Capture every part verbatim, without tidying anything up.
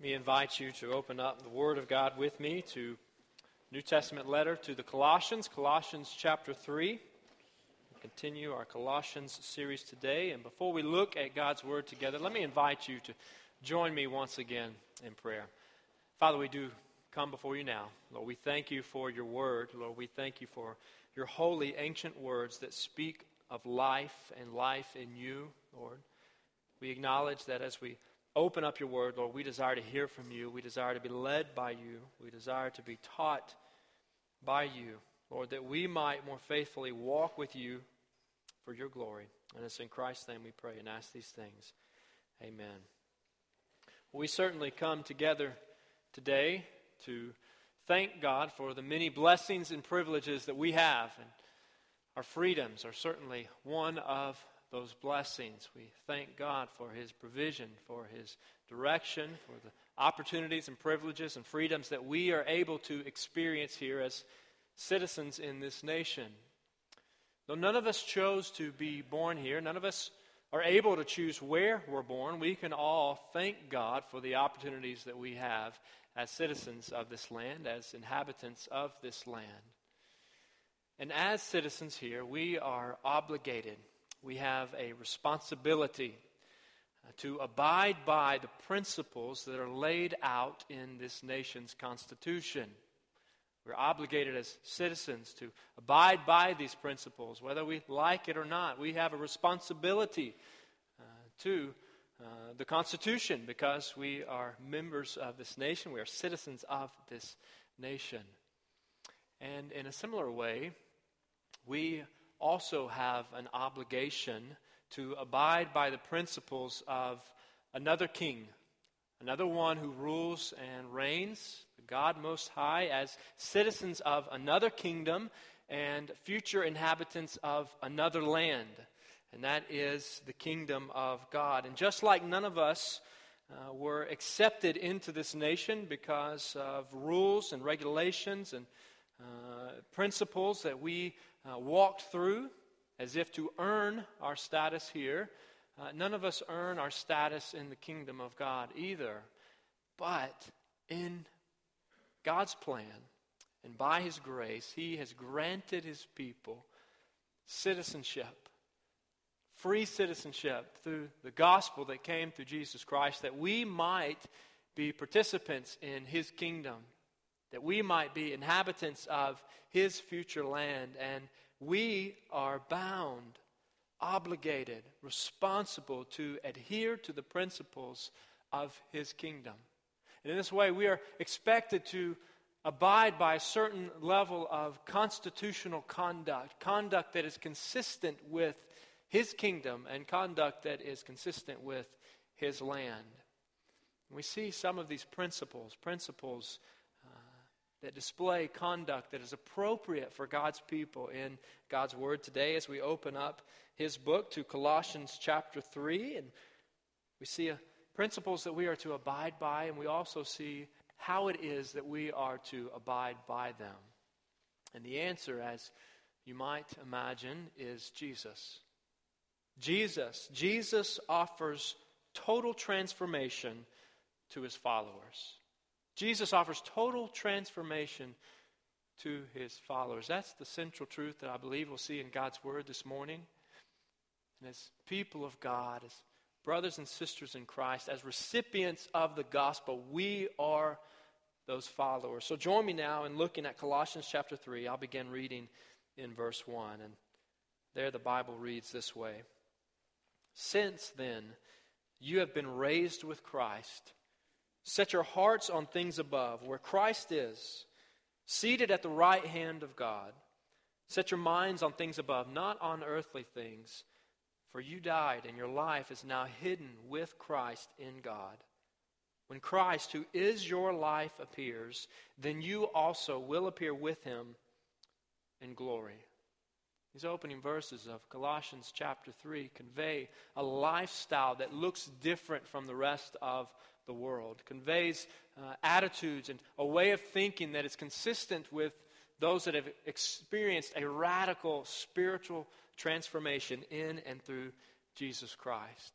Let me invite you to open up the Word of God with me to New Testament letter to the Colossians, Colossians chapter three. We continue our Colossians series today. And before we look at God's Word together, let me invite you to join me once again in prayer. Father, we do come before you now. Lord, we thank you for your Word. Lord, we thank you for your holy, ancient words that speak of life and life in you, Lord. We acknowledge that as we open up your word, Lord, we desire to hear from you. We desire to be led by you. We desire to be taught by you, Lord, that we might more faithfully walk with you for your glory. And it's in Christ's name we pray and ask these things. Amen. We certainly come together today to thank God for the many blessings and privileges that we have. And our freedoms are certainly one of those blessings. We thank God for his provision, for his direction, for the opportunities and privileges and freedoms that we are able to experience here as citizens in this nation. Though none of us chose to be born here, none of us are able to choose where we're born, we can all thank God for the opportunities that we have as citizens of this land, as inhabitants of this land. And as citizens here, we are obligated. We have a responsibility to abide by the principles that are laid out in this nation's Constitution. We're obligated as citizens to abide by these principles, whether we like it or not. We have a responsibility uh, to uh, the Constitution because we are members of this nation. We are citizens of this nation. And in a similar way, we also have an obligation to abide by the principles of another king, another one who rules and reigns, the God Most High, as citizens of another kingdom and future inhabitants of another land, and that is the kingdom of God. And just like none of us uh, were accepted into this nation because of rules and regulations and uh, principles that we Uh, walked through as if to earn our status here. Uh, none of us earn our status in the kingdom of God either. But in God's plan and by his grace, he has granted his people citizenship, free citizenship through the gospel that came through Jesus Christ, that we might be participants in his kingdom, that we might be inhabitants of his future land. And we are bound, obligated, responsible to adhere to the principles of his kingdom. And in this way, we are expected to abide by a certain level of constitutional conduct, conduct that is consistent with his kingdom and conduct that is consistent with his land. And we see some of these principles, principles that display conduct that is appropriate for God's people in God's Word today as we open up his book to Colossians chapter three. And we see a, principles that we are to abide by, and we also see how it is that we are to abide by them. And the answer, as you might imagine, is Jesus. Jesus. Jesus offers total transformation to his followers. Jesus offers total transformation to his followers. That's the central truth that I believe we'll see in God's Word this morning. And as people of God, as brothers and sisters in Christ, as recipients of the gospel, we are those followers. So join me now in looking at Colossians chapter three. I'll begin reading in verse one. And there the Bible reads this way. Since then, you have been raised with Christ. Set your hearts on things above, where Christ is, seated at the right hand of God. Set your minds on things above, not on earthly things. For you died, and your life is now hidden with Christ in God. When Christ, who is your life, appears, then you also will appear with him in glory. These opening verses of Colossians chapter three convey a lifestyle that looks different from the rest of the world, conveys uh, attitudes and a way of thinking that is consistent with those that have experienced a radical spiritual transformation in and through Jesus Christ.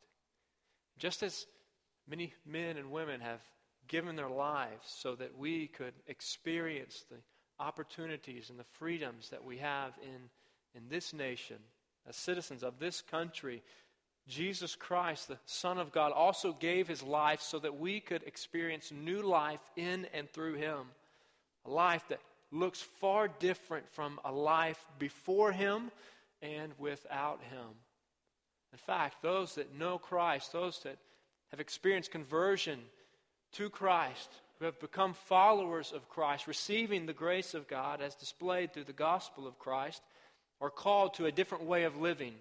Just as many men and women have given their lives so that we could experience the opportunities and the freedoms that we have in, in this nation, as citizens of this country. Jesus Christ, the Son of God, also gave his life so that we could experience new life in and through him. A life that looks far different from a life before him and without him. In fact, those that know Christ, those that have experienced conversion to Christ, who have become followers of Christ, receiving the grace of God as displayed through the gospel of Christ, are called to a different way of living.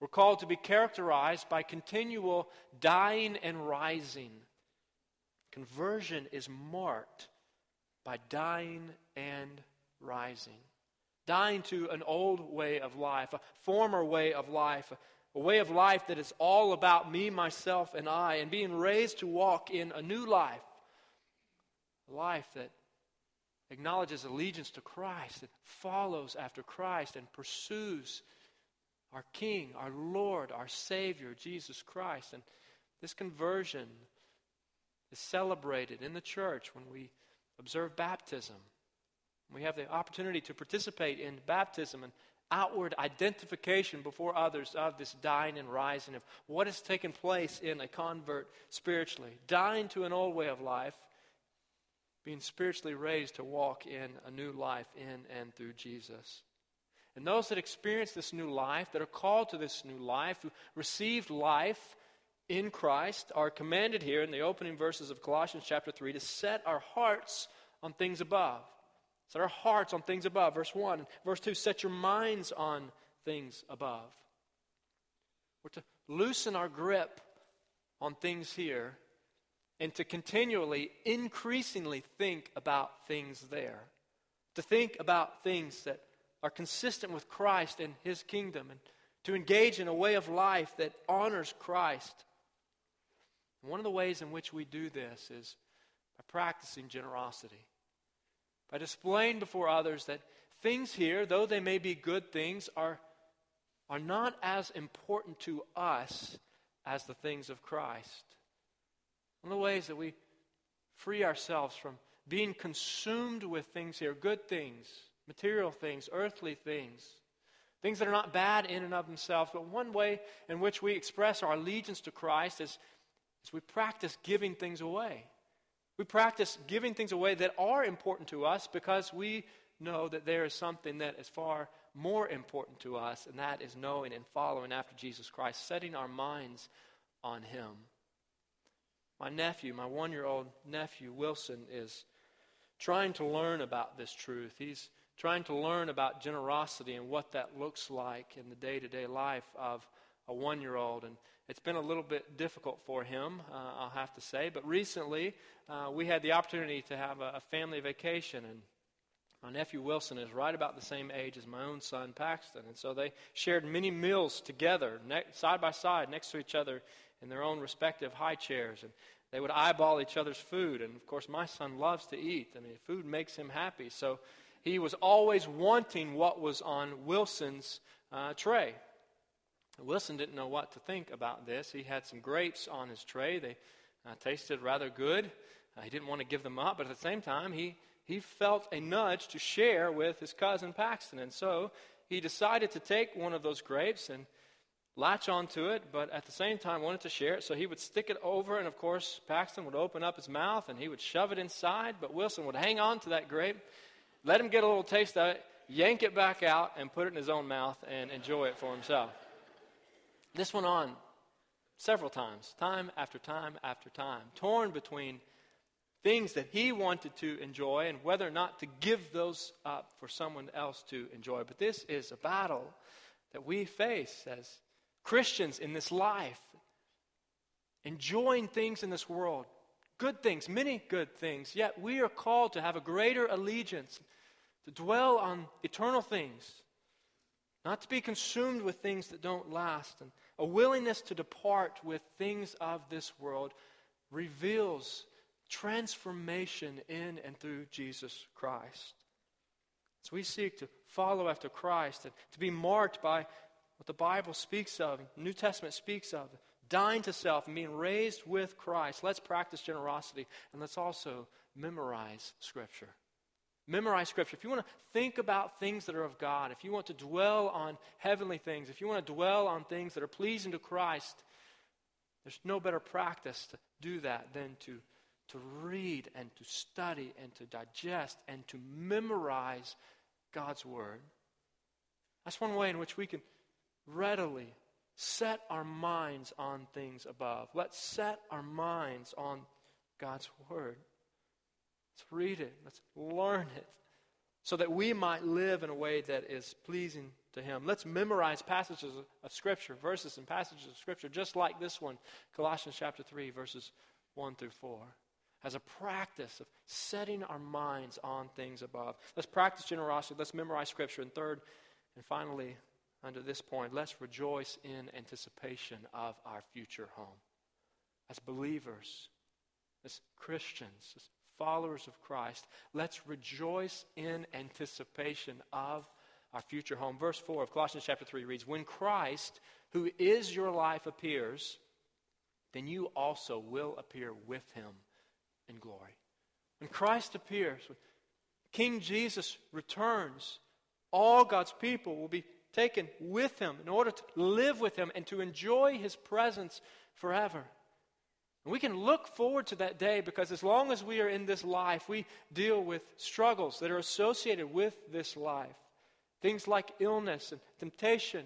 We're called to be characterized by continual dying and rising. Conversion is marked by dying and rising. Dying to an old way of life, a former way of life, a way of life that is all about me, myself, and I, and being raised to walk in a new life. A life that acknowledges allegiance to Christ, that follows after Christ and pursues our King, our Lord, our Savior, Jesus Christ. And this conversion is celebrated in the church when we observe baptism. We have the opportunity to participate in baptism and outward identification before others of this dying and rising of what has taken place in a convert spiritually. Dying to an old way of life, being spiritually raised to walk in a new life in and through Jesus. And those that experience this new life, that are called to this new life, who received life in Christ, are commanded here in the opening verses of Colossians chapter three to set our hearts on things above. Set our hearts on things above, verse one. Verse two, set your minds on things above. We're to loosen our grip on things here and to continually, increasingly think about things there. To think about things that are consistent with Christ and his kingdom, and to engage in a way of life that honors Christ. And one of the ways in which we do this is by practicing generosity, by displaying before others that things here, though they may be good things, are, are not as important to us as the things of Christ. One of the ways that we free ourselves from being consumed with things here, good things, material things, earthly things, things that are not bad in and of themselves, but one way in which we express our allegiance to Christ is, is we practice giving things away. We practice giving things away that are important to us because we know that there is something that is far more important to us, and that is knowing and following after Jesus Christ, setting our minds on him. My nephew, my one-year-old nephew, Wilson, is trying to learn about this truth. He's trying to learn about generosity and what that looks like in the day-to-day life of a one-year-old. And it's been a little bit difficult for him, uh, I'll have to say. But recently, uh, we had the opportunity to have a, a family vacation. And my nephew Wilson is right about the same age as my own son, Paxton. And so they shared many meals together, ne- side by side, next to each other in their own respective high chairs. And they would eyeball each other's food. And, of course, my son loves to eat. I mean, food makes him happy. So he was always wanting what was on Wilson's uh, tray. Wilson didn't know what to think about this. He had some grapes on his tray. They uh, tasted rather good. Uh, he didn't want to give them up, but at the same time, he, he felt a nudge to share with his cousin Paxton. And so he decided to take one of those grapes and latch onto it, but at the same time wanted to share it. So he would stick it over, and of course, Paxton would open up his mouth, and he would shove it inside, but Wilson would hang on to that grape, let him get a little taste of it, yank it back out, and put it in his own mouth and enjoy it for himself. This went on several times, time after time after time, torn between things that he wanted to enjoy and whether or not to give those up for someone else to enjoy. But this is a battle that we face as Christians in this life, enjoying things in this world, good things, many good things, yet we are called to have a greater allegiance, to dwell on eternal things, not to be consumed with things that don't last. And a willingness to depart with things of this world reveals transformation in and through Jesus Christ. So we seek to follow after Christ and to be marked by what the Bible speaks of, New Testament speaks of, dying to self and being raised with Christ, let's practice generosity, and let's also memorize Scripture. Memorize Scripture. If you want to think about things that are of God, if you want to dwell on heavenly things, if you want to dwell on things that are pleasing to Christ, there's no better practice to do that than to, to read and to study and to digest and to memorize God's Word. That's one way in which we can readily set our minds on things above. Let's set our minds on God's Word. Let's read it. Let's learn it so that we might live in a way that is pleasing to Him. Let's memorize passages of Scripture, verses and passages of Scripture, just like this one, Colossians chapter three, verses one through four, as a practice of setting our minds on things above. Let's practice generosity. Let's memorize Scripture. And third, and finally, under this point, let's rejoice in anticipation of our future home. As believers, as Christians, as followers of Christ, let's rejoice in anticipation of our future home. Verse four of Colossians chapter three reads, "When Christ, who is your life, appears, then you also will appear with Him in glory." When Christ appears, when King Jesus returns, all God's people will be taken with Him in order to live with Him and to enjoy His presence forever. And we can look forward to that day because as long as we are in this life, we deal with struggles that are associated with this life. Things like illness and temptation,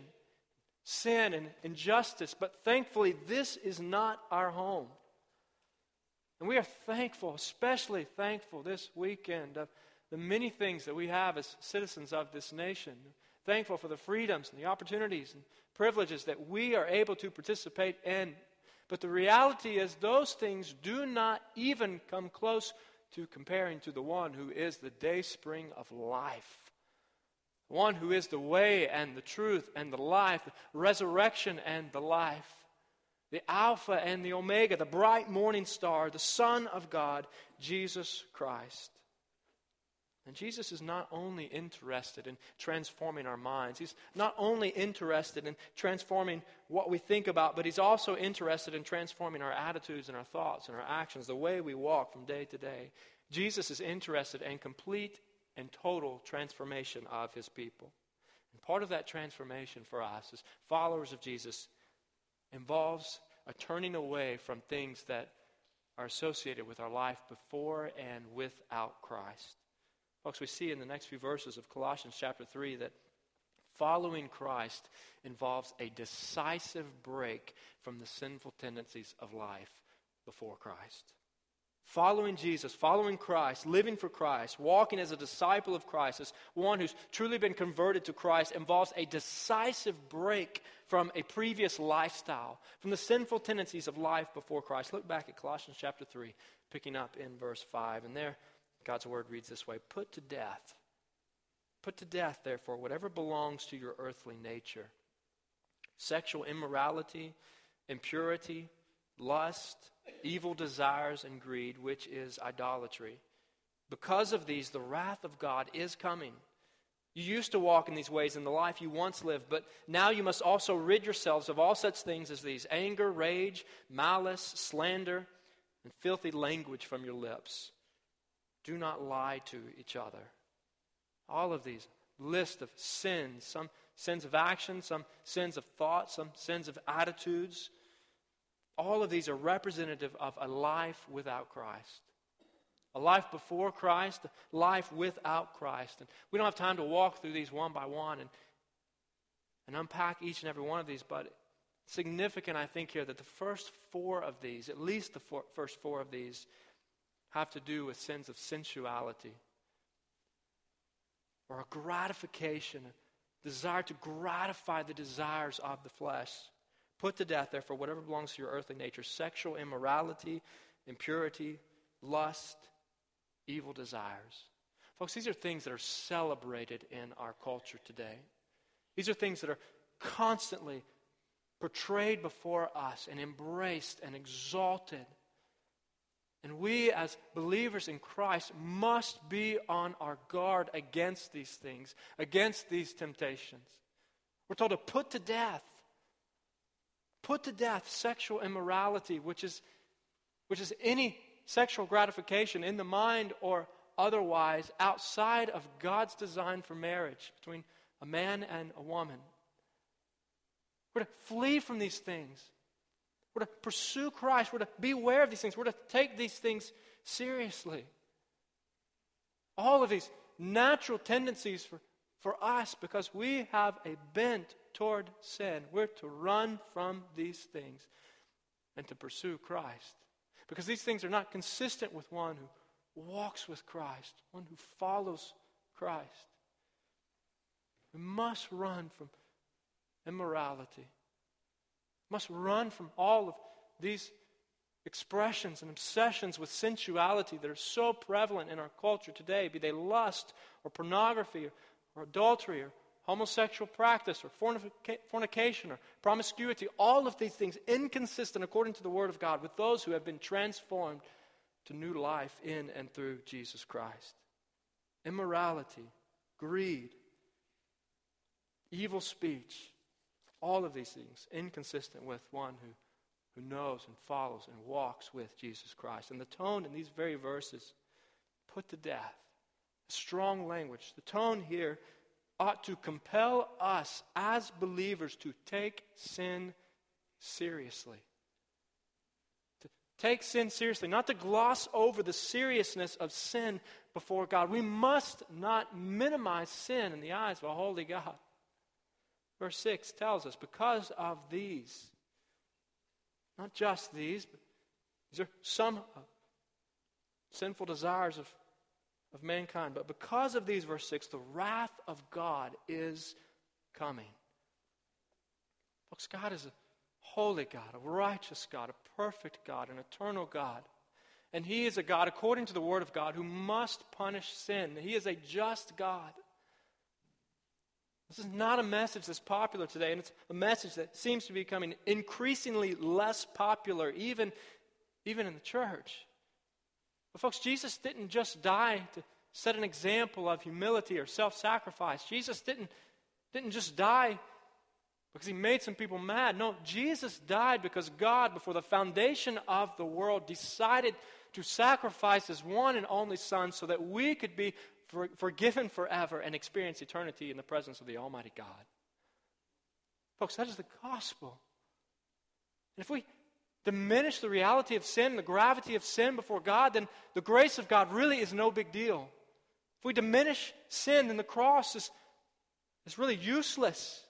sin and injustice. But thankfully, this is not our home. And we are thankful, especially thankful this weekend of the many things that we have as citizens of this nation. Thankful for the freedoms and the opportunities and privileges that we are able to participate in. But the reality is those things do not even come close to comparing to the one who is the dayspring of life. The one who is the way and the truth and the life, the resurrection and the life. The Alpha and the Omega, the bright morning star, the Son of God, Jesus Christ. And Jesus is not only interested in transforming our minds. He's not only interested in transforming what we think about, but He's also interested in transforming our attitudes and our thoughts and our actions, the way we walk from day to day. Jesus is interested in complete and total transformation of His people. And part of that transformation for us as followers of Jesus involves a turning away from things that are associated with our life before and without Christ. Folks, we see in the next few verses of Colossians chapter three that following Christ involves a decisive break from the sinful tendencies of life before Christ. Following Jesus, following Christ, living for Christ, walking as a disciple of Christ, as one who's truly been converted to Christ, involves a decisive break from a previous lifestyle, from the sinful tendencies of life before Christ. Look back at Colossians chapter three, picking up in verse five, and there God's word reads this way, "Put to death, put to death, therefore, whatever belongs to your earthly nature, sexual immorality, impurity, lust, evil desires, and greed, which is idolatry. Because of these, the wrath of God is coming. You used to walk in these ways in the life you once lived, but now you must also rid yourselves of all such things as these, anger, rage, malice, slander, and filthy language from your lips. Do not lie to each other." All of these list of sins, some sins of action, some sins of thought, some sins of attitudes. All of these are representative of a life without Christ. A life before Christ, a life without Christ. And we don't have time to walk through these one by one and, and unpack each and every one of these, but it's significant, I think, here that the first four of these, at least the four, first four of these, have to do with sins of sensuality or a gratification, a desire to gratify the desires of the flesh. Put to death, therefore, whatever belongs to your earthly nature, sexual immorality, impurity, lust, evil desires. Folks, these are things that are celebrated in our culture today. These are things that are constantly portrayed before us and embraced and exalted. And we as believers in Christ must be on our guard against these things, against these temptations. We're told to put to death. Put to death sexual immorality, which is which is any sexual gratification in the mind or otherwise outside of God's design for marriage between a man and a woman. We're to flee from these things. We're to pursue Christ. We're to beware of these things. We're to take these things seriously. All of these natural tendencies for, for us, because we have a bent toward sin. We're to run from these things and to pursue Christ. Because these things are not consistent with one who walks with Christ, one who follows Christ. We must run from immorality. We must run from all of these expressions and obsessions with sensuality that are so prevalent in our culture today, be they lust or pornography or, or adultery or homosexual practice or fornica- fornication or promiscuity. All of these things inconsistent according to the Word of God with those who have been transformed to new life in and through Jesus Christ. Immorality, greed, evil speech, all of these things inconsistent with one who who knows and follows and walks with Jesus Christ. And the tone in these very verses, put to death, strong language. The tone here ought to compel us as believers to take sin seriously. To take sin seriously, not to gloss over the seriousness of sin before God. We must not minimize sin in the eyes of a holy God. Verse six tells us, because of these, not just these, but these are some sinful desires of, of mankind. But because of these, verse six, the wrath of God is coming. Folks, God is a holy God, a righteous God, a perfect God, an eternal God. And He is a God, according to the Word of God, who must punish sin. He is a just God. This is not a message that's popular today, and it's a message that seems to be becoming increasingly less popular, even, even in the church. But folks, Jesus didn't just die to set an example of humility or self-sacrifice. Jesus didn't, didn't just die because He made some people mad. No, Jesus died because God, before the foundation of the world, decided to sacrifice His one and only Son so that we could be For, forgiven forever and experience eternity in the presence of the Almighty God. Folks, that is the gospel. And if we diminish the reality of sin, the gravity of sin before God, then the grace of God really is no big deal. If we diminish sin, then the cross is, is really useless.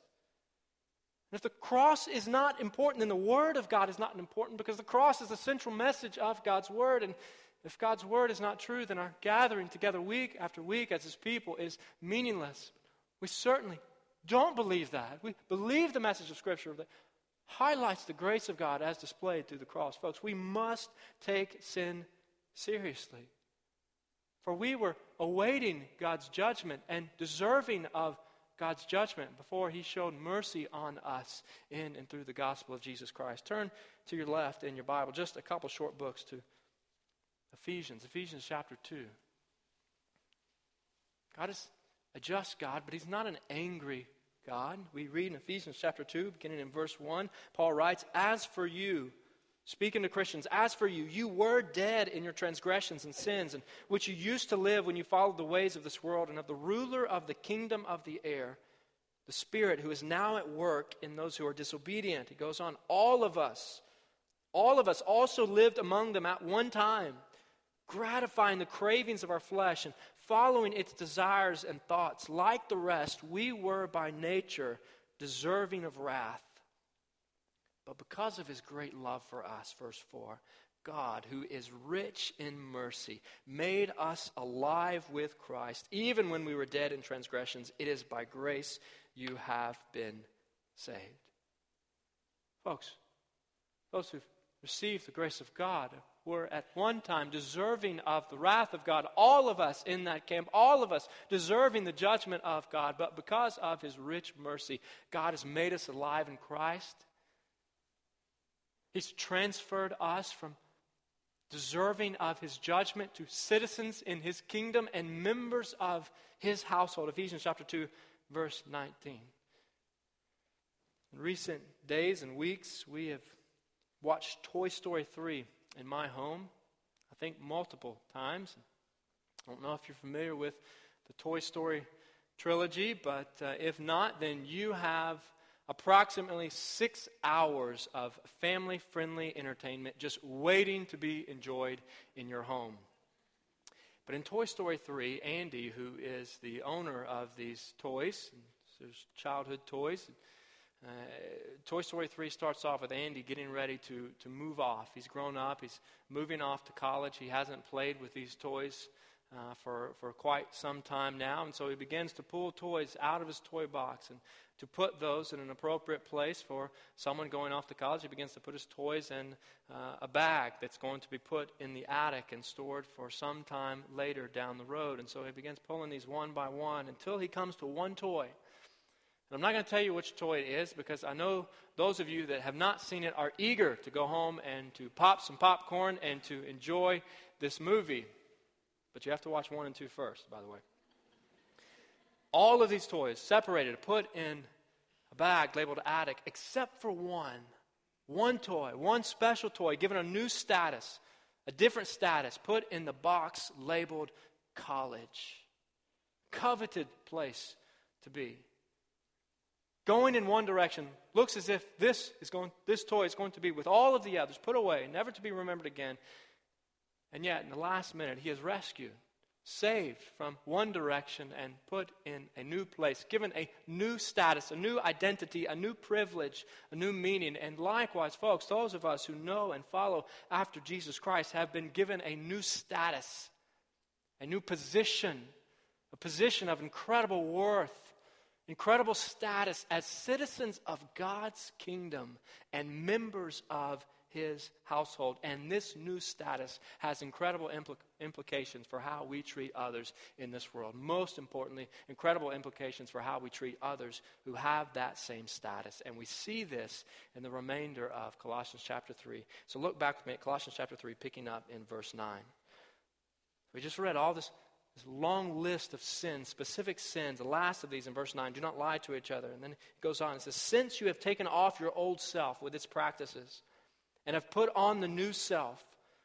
And if the cross is not important, then the Word of God is not important, because the cross is the central message of God's Word. And if God's Word is not true, then our gathering together week after week as His people is meaningless. We certainly don't believe that. We believe the message of Scripture that highlights the grace of God as displayed through the cross. Folks, we must take sin seriously. For we were awaiting God's judgment and deserving of God's judgment before He showed mercy on us in and through the gospel of Jesus Christ. Turn to your left in your Bible, just a couple short books to Ephesians, Ephesians chapter two. God is a just God, but He's not an angry God. We read in Ephesians chapter two, beginning in verse one, Paul writes, "As for you," speaking to Christians, "as for you, you were dead in your transgressions and sins, in which you used to live when you followed the ways of this world and of the ruler of the kingdom of the air, the Spirit who is now at work in those who are disobedient." He goes on, "All of us, all of us also lived among them at one time, gratifying the cravings of our flesh and following its desires and thoughts. Like the rest, we were by nature deserving of wrath. But because of His great love for us," verse four, "God, who is rich in mercy, made us alive with Christ, even when we were dead in transgressions. It is by grace you have been saved." Folks, those who've received the grace of God were at one time deserving of the wrath of God. All of us in that camp, all of us deserving the judgment of God. But because of His rich mercy, God has made us alive in Christ. He's transferred us from deserving of His judgment to citizens in His kingdom and members of His household. Ephesians chapter two, verse nineteen. In recent days and weeks, we have watched Toy Story three in my home, I think multiple times. I don't know if you're familiar with the Toy Story trilogy, but uh, if not, then you have approximately six hours of family-friendly entertainment just waiting to be enjoyed in your home. But in Toy Story three, Andy, who is the owner of these toys, there's childhood toys, Uh, Toy Story three starts off with Andy getting ready to, to move off. He's grown up. He's moving off to college. He hasn't played with these toys uh, for, for quite some time now. And so he begins to pull toys out of his toy box and to put those in an appropriate place for someone going off to college. He begins to put his toys in uh, a bag that's going to be put in the attic and stored for some time later down the road. And so he begins pulling these one by one until he comes to one toy. I'm not going to tell you which toy it is because I know those of you that have not seen it are eager to go home and to pop some popcorn and to enjoy this movie. But you have to watch one and two first, by the way. All of these toys separated, put in a bag labeled attic, except for one. One toy, one special toy, given a new status, a different status, put in the box labeled college. Coveted place to be. Going in one direction, looks as if this is going, this toy is going to be with all of the others put away, never to be remembered again. And yet, in the last minute, he is rescued, saved from one direction and put in a new place, given a new status, a new identity, a new privilege, a new meaning. And likewise, folks, those of us who know and follow after Jesus Christ have been given a new status, a new position, a position of incredible worth. Incredible status as citizens of God's kingdom and members of his household. And this new status has incredible impl- implications for how we treat others in this world. Most importantly, incredible implications for how we treat others who have that same status. And we see this in the remainder of Colossians chapter three. So look back with me at Colossians chapter three, picking up in verse nine. We just read all this. This long list of sins, specific sins, the last of these in verse nine, do not lie to each other. And then it goes on and says, since you have taken off your old self with its practices and have put on the new self,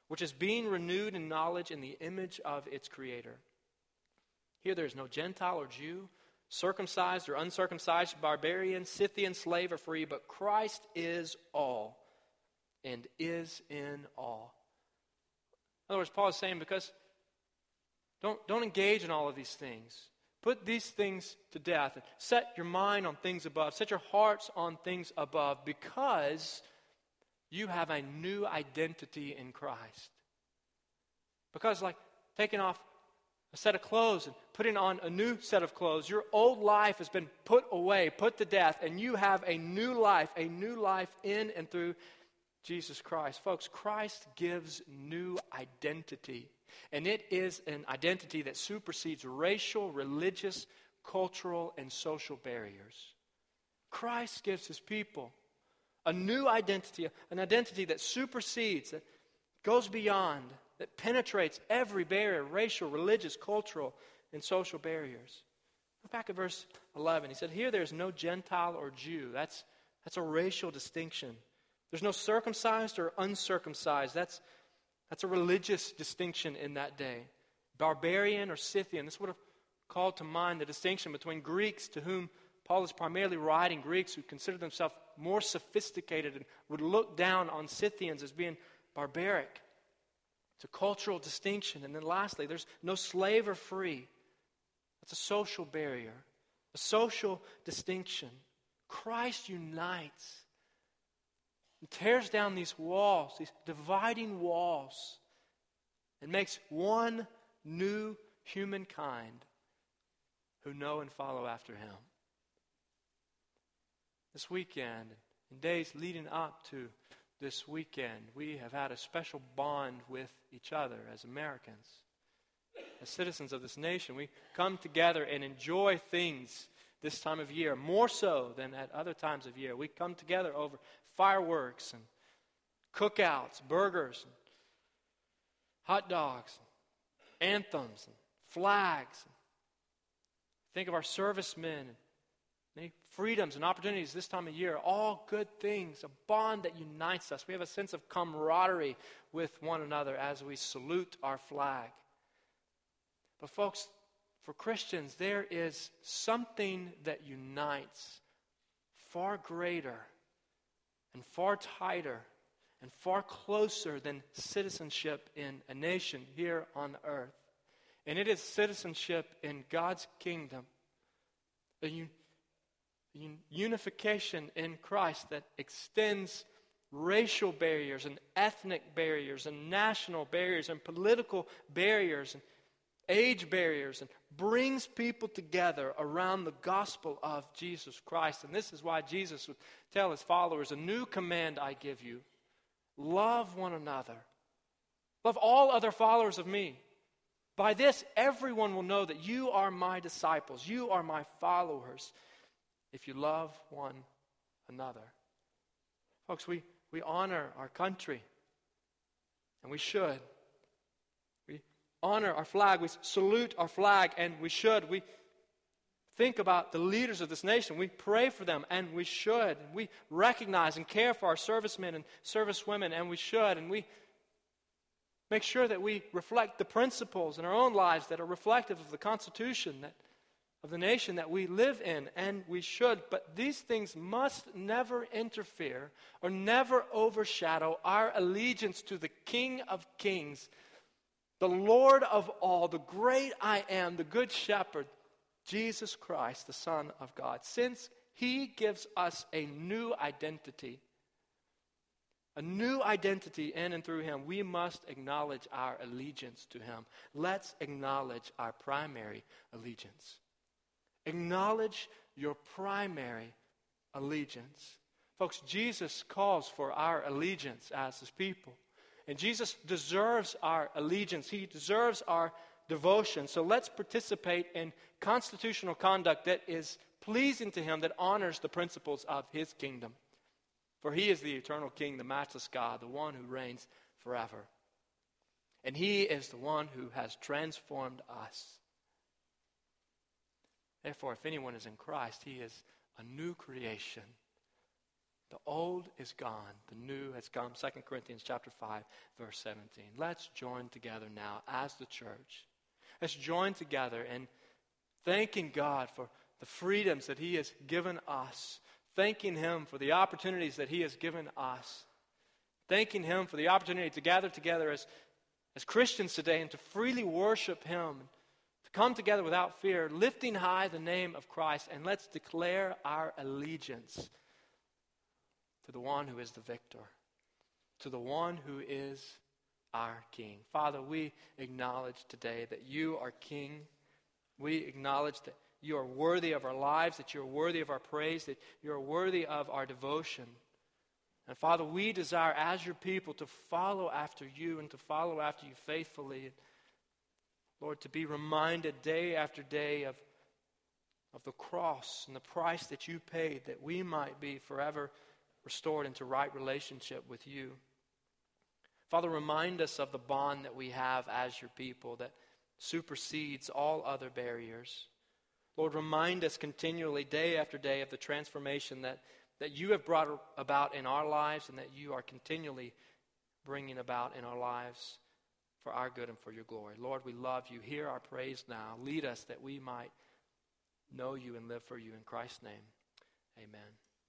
which is being renewed in knowledge in the image of its creator. Here there is no Gentile or Jew, circumcised or uncircumcised, barbarian, Scythian, slave or free, but Christ is all and is in all. In other words, Paul is saying because Don't, don't engage in all of these things. Put these things to death. And set your mind on things above. Set your hearts on things above because you have a new identity in Christ. Because like taking off a set of clothes and putting on a new set of clothes, your old life has been put away, put to death, and you have a new life, a new life in and through Jesus Christ. Folks, Christ gives new identity. And it is an identity that supersedes racial, religious, cultural, and social barriers. Christ gives his people a new identity, an identity that supersedes, that goes beyond, that penetrates every barrier, racial, religious, cultural, and social barriers. Look back at verse eleven. He said, here there is no Gentile or Jew. That's, that's a racial distinction. There's no circumcised or uncircumcised. That's That's a religious distinction in that day. Barbarian or Scythian. This would have called to mind the distinction between Greeks, to whom Paul is primarily writing, Greeks who considered themselves more sophisticated and would look down on Scythians as being barbaric. It's a cultural distinction. And then lastly, there's no slave or free. That's a social barrier, a social distinction. Christ unites. It tears down these walls, these dividing walls, and makes one new humankind who know and follow after him. This weekend, in days leading up to this weekend, we have had a special bond with each other as Americans. As citizens of this nation, we come together and enjoy things this time of year, more so than at other times of year. We come together over fireworks and cookouts, burgers, and hot dogs, and anthems, and flags. Think of our servicemen and Many freedoms and opportunities this time of year, all good things, a bond that unites us. We have a sense of camaraderie with one another as we salute our flag. But folks, for Christians, there is something that unites far greater and far tighter and far closer than citizenship in a nation here on earth. And it is citizenship in God's kingdom. A un- un- unification in Christ that extends racial barriers and ethnic barriers and national barriers and political barriers and age barriers, and brings people together around the gospel of Jesus Christ. And this is why Jesus would tell his followers, a new command I give you, love one another. Love all other followers of me. By this, everyone will know that you are my disciples. You are my followers if you love one another. Folks, we, we honor our country, and we should. We honor our flag. We salute our flag, and we should. We think about the leaders of this nation. We pray for them, and we should. We recognize and care for our servicemen and servicewomen, and we should. And we make sure that we reflect the principles in our own lives that are reflective of the Constitution, that, of the nation that we live in, and we should. But these things must never interfere or never overshadow our allegiance to the King of Kings, the Lord of all, the great I am, the Good Shepherd, Jesus Christ, the Son of God. Since he gives us a new identity, a new identity in and through him, we must acknowledge our allegiance to him. Let's acknowledge our primary allegiance. Acknowledge your primary allegiance. Folks, Jesus calls for our allegiance as his people. And Jesus deserves our allegiance. He deserves our devotion. So let's participate in constitutional conduct that is pleasing to him, that honors the principles of his kingdom. For he is the eternal king, the matchless God, the one who reigns forever. And he is the one who has transformed us. Therefore, if anyone is in Christ, he is a new creation. The old is gone, the new has come. Second Corinthians chapter five, verse seventeen. Let's join together now as the church. Let's join together in thanking God for the freedoms that he has given us. Thanking him for the opportunities that he has given us. Thanking him for the opportunity to gather together as, as Christians today and to freely worship him. To come together without fear, lifting high the name of Christ. And let's declare our allegiance to the one who is the victor. To the one who is our King. Father, we acknowledge today that you are King. We acknowledge that you are worthy of our lives, that you are worthy of our praise, that you are worthy of our devotion. And Father, we desire as your people to follow after you and to follow after you faithfully. Lord, to be reminded day after day of, of the cross and the price that you paid, that we might be forever restored into right relationship with you. Father, remind us of the bond that we have as your people that supersedes all other barriers. Lord, remind us continually, day after day, of the transformation that, that you have brought about in our lives and that you are continually bringing about in our lives for our good and for your glory. Lord, we love you. Hear our praise now. Lead us that we might know you and live for you. In Christ's name, amen.